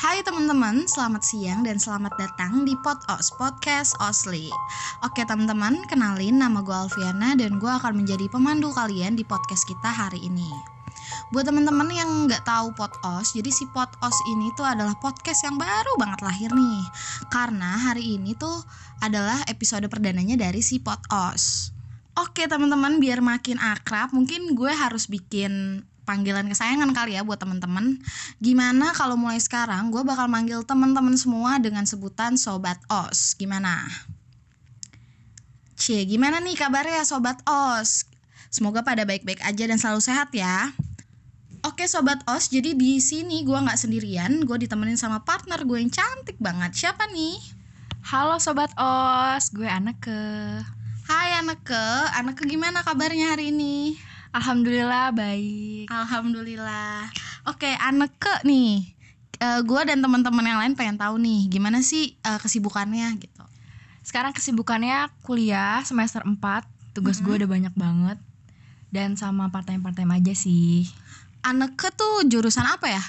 Hai teman-teman, selamat siang dan selamat datang di Pod Os Podcast Osli. Oke teman-teman, kenalin nama gue Alviana dan gue akan menjadi pemandu kalian di podcast kita hari ini. Buat teman-teman yang nggak tahu Pod Os, jadi si Pod Os ini tuh adalah podcast yang baru banget lahir nih. Karena hari ini tuh adalah episode perdananya dari si Pod Os. Oke teman-teman, biar makin akrab, mungkin gue harus bikin panggilan kesayangan kali ya buat teman-teman. Gimana kalau mulai sekarang gue bakal manggil teman-teman semua dengan sebutan Sobat Os. Gimana? Gimana nih kabarnya Sobat Os? Semoga pada baik-baik aja dan selalu sehat ya. Oke Sobat Os, jadi di sini gue nggak sendirian, gue ditemenin sama partner gue yang cantik banget. Siapa nih? Halo Sobat Os, gue Anneke. Hai Anneke, Anneke gimana kabarnya hari ini? Alhamdulillah baik. Alhamdulillah. Oke, Anneke nih, gue dan teman-teman yang lain pengen tahu nih, gimana sih kesibukannya gitu. Sekarang kesibukannya kuliah semester 4. Tugas gue udah banyak banget. Dan sama part-time aja sih. Anneke tuh jurusan apa ya?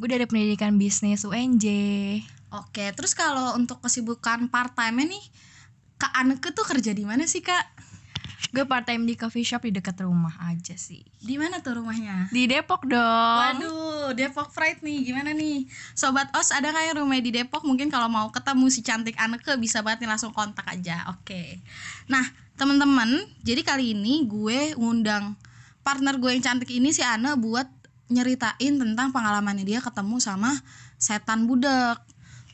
Gue dari Pendidikan Bisnis UNJ. Oke, terus kalau untuk kesibukan part-time-nya nih, Kak Anneke tuh kerja di mana sih Kak? Gue part-time di coffee shop di dekat rumah aja sih. Di mana tuh rumahnya? Di Depok dong. Waduh, Depok Pride nih. Gimana nih? Sobat Os, ada kayak rumah di Depok? Mungkin kalau mau ketemu si cantik Anneke bisa banget nih, langsung kontak aja. Oke. Nah, teman-teman, jadi kali ini gue ngundang partner gue yang cantik ini si Anne buat nyeritain tentang pengalamannya dia ketemu sama setan budek.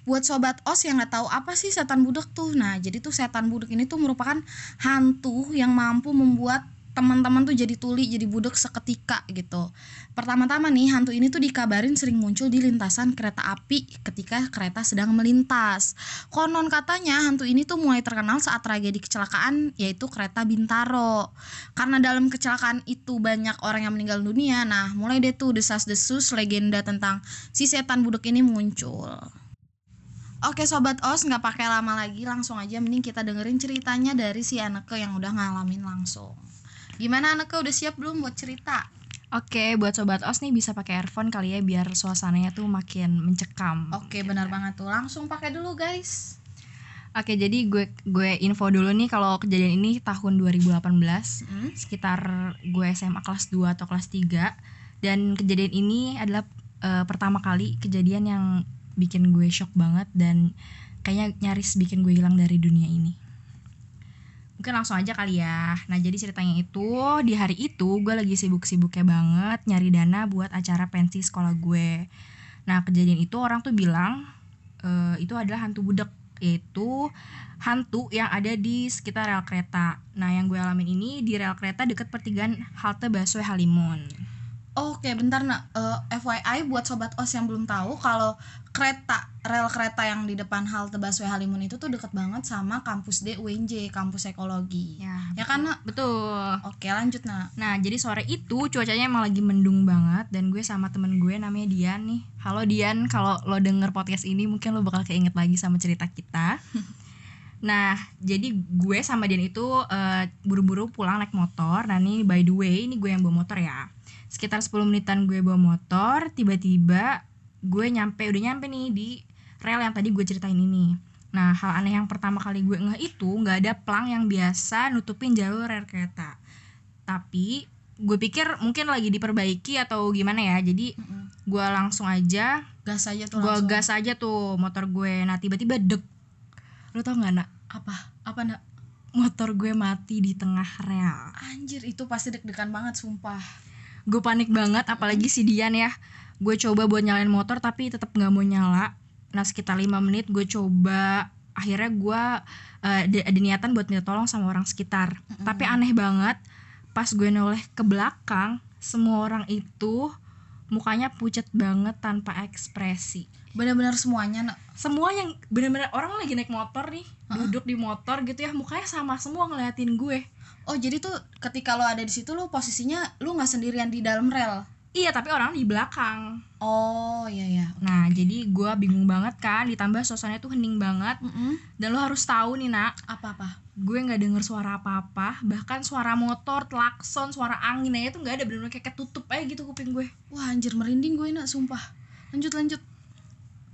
Buat Sobat Os yang gak tahu apa sih setan budek tuh. Nah, jadi tuh setan budek ini tuh merupakan hantu yang mampu membuat teman-teman tuh jadi tuli, jadi budek seketika gitu. Pertama-tama nih, hantu ini tuh dikabarin sering muncul di lintasan kereta api ketika kereta sedang melintas. Konon katanya hantu ini tuh mulai terkenal saat tragedi kecelakaan, yaitu kereta Bintaro. Karena dalam kecelakaan itu banyak orang yang meninggal dunia. Nah, mulai deh tuh desas-desus legenda tentang si setan budek ini muncul. Oke Sobat Os, gak pakai lama lagi, langsung aja mending kita dengerin ceritanya dari si Anneke yang udah ngalamin langsung. Gimana Anneke, udah siap belum buat cerita? Oke, buat Sobat Os nih bisa pakai earphone kali ya biar suasananya tuh makin mencekam. Oke, gitu. Benar banget tuh, langsung pakai dulu guys. Oke, jadi gue info dulu nih kalau kejadian ini tahun 2018, sekitar gue SMA kelas 2 atau kelas 3. Dan kejadian ini adalah pertama kali kejadian yang bikin gue shock banget dan kayaknya nyaris bikin gue hilang dari dunia ini. Mungkin langsung aja kali ya. Nah, jadi ceritanya itu di hari itu gue lagi sibuk-sibuknya banget nyari dana buat acara pensi sekolah gue. Nah, kejadian itu orang tuh bilang itu adalah hantu budek, yaitu hantu yang ada di sekitar rel kereta. Nah, yang gue alamin ini di rel kereta dekat pertigaan halte Baswedan Halimun. Oke, bentar nak. FYI buat Sobat Os yang belum tahu, kalau rel kereta yang di depan halte Baswedan Halimun itu tuh deket banget sama kampus UNJ, kampus ekologi. Ya, ya betul. Kan nak? Betul. Oke, lanjut nak. Nah, jadi sore itu cuacanya emang lagi mendung banget dan gue sama temen gue namanya Dian nih. Halo Dian, kalau lo denger podcast ini mungkin lo bakal keinget lagi sama cerita kita. Nah, jadi gue sama Dian itu buru-buru pulang naik motor. Nah, nih by the way, ini gue yang bawa motor ya. Sekitar 10 menitan gue bawa motor, tiba-tiba gue udah nyampe nih di rel yang tadi gue ceritain ini. Nah, hal aneh yang pertama kali gue ngeh itu nggak ada plang yang biasa nutupin jalur rel kereta. Tapi gue pikir mungkin lagi diperbaiki atau gimana ya. Jadi gue langsung aja gas aja tuh motor gue. Nah, tiba-tiba deg. Lo tau nggak nak? Apa nak? Motor gue mati di tengah rel. Anjir, itu pasti deg-degan banget sumpah. Gue panik banget, apalagi si Dian ya. Gue coba buat nyalain motor tapi tetap gak mau nyala. Nah, sekitar 5 menit gue coba. Akhirnya gue ada niatan buat minta tolong sama orang sekitar. Tapi aneh banget, pas gue noleh ke belakang, semua orang itu mukanya pucat banget tanpa ekspresi. Benar-benar semua yang benar-benar orang lagi naik motor nih, duduk di motor gitu ya, mukanya sama semua ngeliatin gue. Oh, jadi tuh ketika lo ada di situ lo posisinya lo nggak sendirian di dalam rel? Iya, tapi orang di belakang. Oh iya. Okay, nah, jadi gue bingung banget kan, ditambah suasananya tuh hening banget. Dan lo harus tahu nih nak. Apa? Gue nggak denger suara apa-apa, bahkan suara motor, klakson, suara angin aja tuh nggak ada, benar-benar kayak ketutup aja gitu kuping gue. Wah anjir, merinding gue nak sumpah. Lanjut.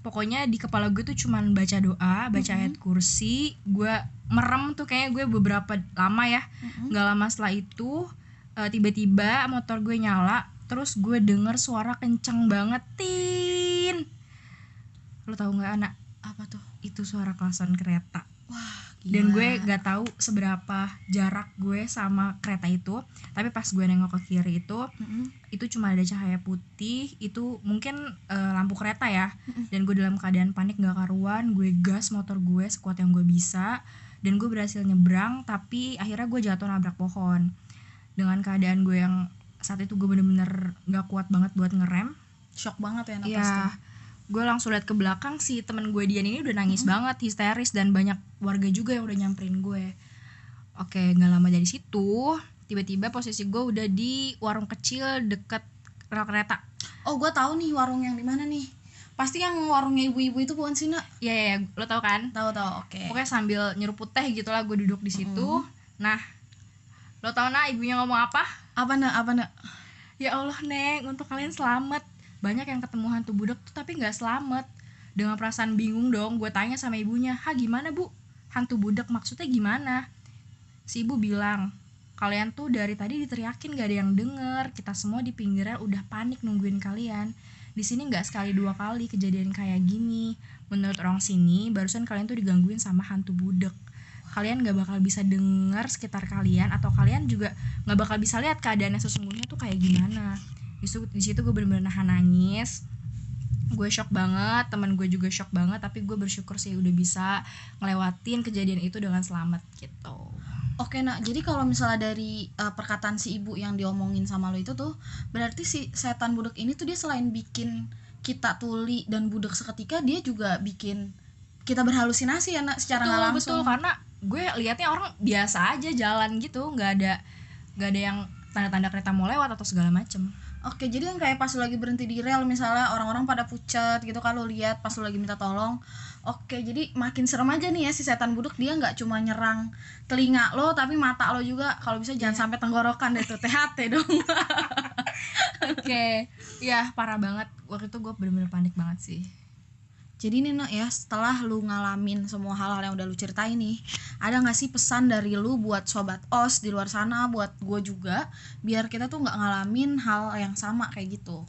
Pokoknya di kepala gue tuh cuman baca doa, baca ayat kursi. Gue merem tuh kayaknya gue beberapa lama ya. Gak lama setelah itu tiba-tiba motor gue nyala. Terus gue denger suara kenceng banget, tin. Lo tau gak, anak? Apa tuh? Itu suara klakson kereta. Wah, gila. Dan gue gak tahu seberapa jarak gue sama kereta itu. Tapi pas gue nengok ke kiri itu, itu cuma ada cahaya putih. Itu mungkin lampu kereta ya. Dan gue dalam keadaan panik gak karuan. Gue gas motor gue sekuat yang gue bisa. Dan gue berhasil nyebrang. Tapi akhirnya gue jatuh nabrak pohon. Dengan keadaan gue yang saat itu gue bener-bener gak kuat banget buat ngerem. Shock banget ya napas tuh. Gue langsung liat ke belakang, si temen gue Dian ini udah nangis banget, histeris. Dan banyak warga juga yang udah nyamperin gue. Oke, gak lama dari situ, tiba-tiba posisi gue udah di warung kecil deket rel kereta. Oh, gue tahu nih warung yang di mana nih. Pasti yang warungnya ibu-ibu itu bukan sih, Nak? Iya, ya, lo tau kan? Tahu, oke. Pokoknya sambil nyeruput teh gitu lah, gue duduk di situ. Nah, lo tau, Nak, ibunya ngomong apa? Apa, Nak? Ya Allah, Nek, untuk kalian selamat. Banyak yang ketemu hantu budek tuh tapi gak selamat. Dengan perasaan bingung dong, gue tanya sama ibunya, "Ha, gimana bu? Hantu budek maksudnya gimana?" Si ibu bilang, "Kalian tuh dari tadi diteriakin gak ada yang denger. Kita semua di pinggiran udah panik nungguin kalian. Di sini gak sekali dua kali kejadian kayak gini. Menurut orang sini, barusan kalian tuh digangguin sama hantu budek. Kalian gak bakal bisa denger sekitar kalian, atau kalian juga gak bakal bisa lihat keadaannya sesungguhnya tuh kayak gimana." Di situ gue bener-bener nahan nangis. Gue shock banget, teman gue juga shock banget. Tapi gue bersyukur sih udah bisa ngelewatin kejadian itu dengan selamat gitu. Oke, Nak, jadi kalau misalnya dari perkataan si ibu yang diomongin sama lo itu tuh, berarti si setan budek ini tuh dia selain bikin kita tuli dan budek seketika, dia juga bikin kita berhalusinasi ya, Nak, secara nggak langsung. Betul, karena gue liatnya orang biasa aja jalan gitu, Gak ada yang tanda-tanda kereta mau lewat atau segala macem. Oke, jadi yang kayak pas lu lagi berhenti di rel misalnya, orang-orang pada pucat gitu kan, lu lihat pas lu lagi minta tolong. Oke, jadi makin serem aja nih ya, si setan budek dia nggak cuma nyerang telinga lo tapi mata lo juga. Kalau bisa jangan sampai tenggorokan deh tuh, THT dong. Oke, ya parah banget. Waktu itu gue bener-bener panik banget sih. Jadi nih, Nok, ya, setelah lu ngalamin semua hal-hal yang udah lu ceritain nih, ada gak sih pesan dari lu buat sobat os di luar sana, buat gue juga, biar kita tuh gak ngalamin hal yang sama kayak gitu?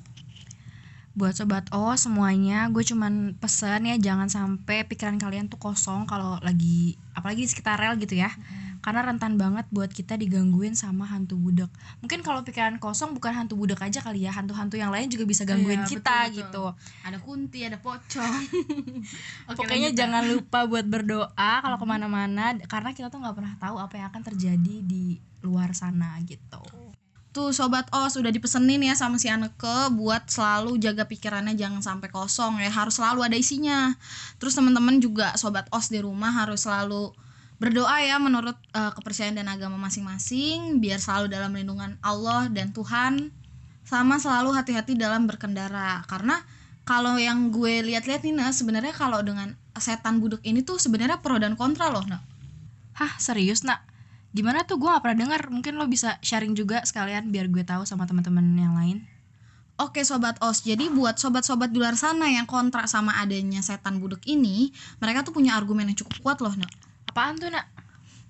Buat sobat os semuanya, gue cuman pesan ya, jangan sampai pikiran kalian tuh kosong kalau lagi, apalagi di sekitar rel gitu ya. Karena rentan banget buat kita digangguin sama hantu budek. Mungkin kalau pikiran kosong bukan hantu budek aja kali ya, hantu-hantu yang lain juga bisa gangguin kita, betul. Gitu. Ada kunti, ada pocong. Pokoknya jangan lupa buat berdoa kalau kemana-mana, karena kita tuh gak pernah tahu apa yang akan terjadi di luar sana gitu. Tuh sobat os, udah dipesenin ya sama si Anneke buat selalu jaga pikirannya, jangan sampai kosong ya, harus selalu ada isinya. Terus teman-teman juga sobat os di rumah harus selalu berdoa ya menurut kepercayaan dan agama masing-masing, biar selalu dalam lindungan Allah dan Tuhan. Sama selalu hati-hati dalam berkendara, karena kalau yang gue lihat-lihat nih, Nah, sebenarnya kalau dengan setan budek ini tuh sebenarnya pro dan kontra loh, Nak. Hah, serius, Nak? Gimana tuh, gue gak pernah dengar. Mungkin lo bisa sharing juga sekalian biar gue tahu sama teman-teman yang lain. Oke sobat os, jadi buat sobat-sobat di luar sana yang kontra sama adanya setan budek ini, mereka tuh punya argumen yang cukup kuat loh, Nak. Apaan tuh, Nak?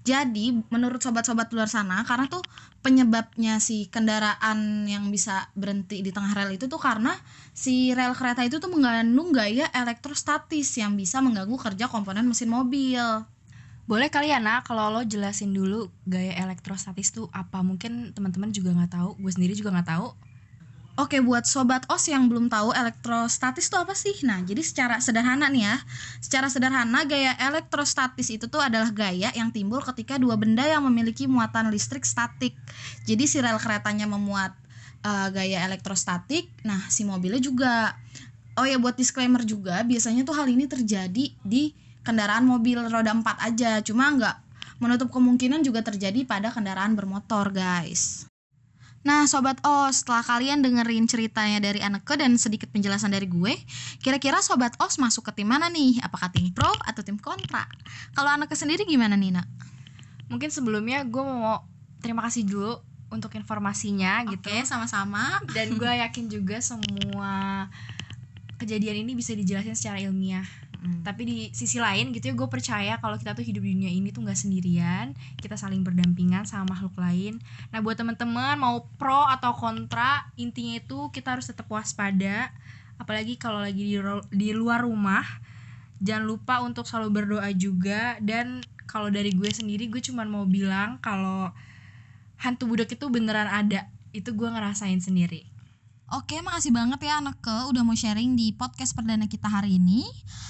Jadi menurut sobat-sobat di luar sana, karena tuh penyebabnya si kendaraan yang bisa berhenti di tengah rel itu tuh karena si rel kereta itu tuh mengandung gaya elektrostatis yang bisa mengganggu kerja komponen mesin mobil. Boleh kali ya, Nak, kalau lo jelasin dulu gaya elektrostatis tuh apa? Mungkin teman-teman juga gak tahu, gue sendiri juga gak tahu. Oke, buat sobat os yang belum tahu elektrostatis itu apa sih? Nah, jadi secara sederhana nih ya, gaya elektrostatis itu tuh adalah gaya yang timbul ketika dua benda yang memiliki muatan listrik statik. Jadi si rel keretanya memuat gaya elektrostatik, nah si mobilnya juga. Oh ya, buat disclaimer juga, biasanya tuh hal ini terjadi di kendaraan mobil roda 4 aja, cuma nggak menutup kemungkinan juga terjadi pada kendaraan bermotor, guys. Nah sobat os, setelah kalian dengerin ceritanya dari Anneke dan sedikit penjelasan dari gue, kira-kira sobat os masuk ke tim mana nih? Apakah tim pro atau tim kontra? Kalau Anneke sendiri gimana, Nina? Mungkin sebelumnya gue mau terima kasih dulu untuk informasinya. Oke, gitu. Oke, sama-sama. Dan gue yakin juga semua kejadian ini bisa dijelasin secara ilmiah. Tapi di sisi lain gitu ya, gue percaya kalau kita tuh hidup di dunia ini tuh gak sendirian. Kita saling berdampingan sama makhluk lain. Nah buat teman-teman mau pro atau kontra, intinya itu kita harus tetap waspada. Apalagi kalau lagi di luar rumah, jangan lupa untuk selalu berdoa juga. Dan kalau dari gue sendiri, gue cuma mau bilang kalau hantu budek itu beneran ada. Itu gue ngerasain sendiri. Oke, makasih banget ya Anneke udah mau sharing di podcast perdana kita hari ini.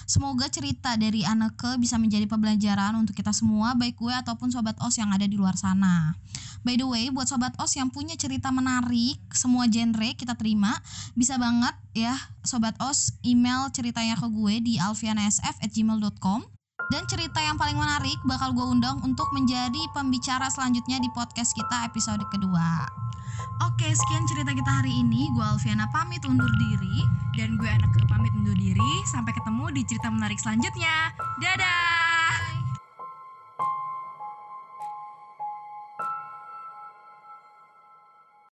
Semoga cerita dari Anneke bisa menjadi pembelajaran untuk kita semua, baik gue ataupun Sobat Os yang ada di luar sana. By the way, buat Sobat Os yang punya cerita menarik, semua genre kita terima. Bisa banget ya Sobat Os email ceritanya ke gue di alvianasf@gmail.com. Dan cerita yang paling menarik bakal gue undang untuk menjadi pembicara selanjutnya di podcast kita episode kedua. Oke, sekian cerita kita hari ini. Gue Alviana pamit undur diri. Dan gue Anneke pamit undur diri. Sampai ketemu di cerita menarik selanjutnya. Dadah!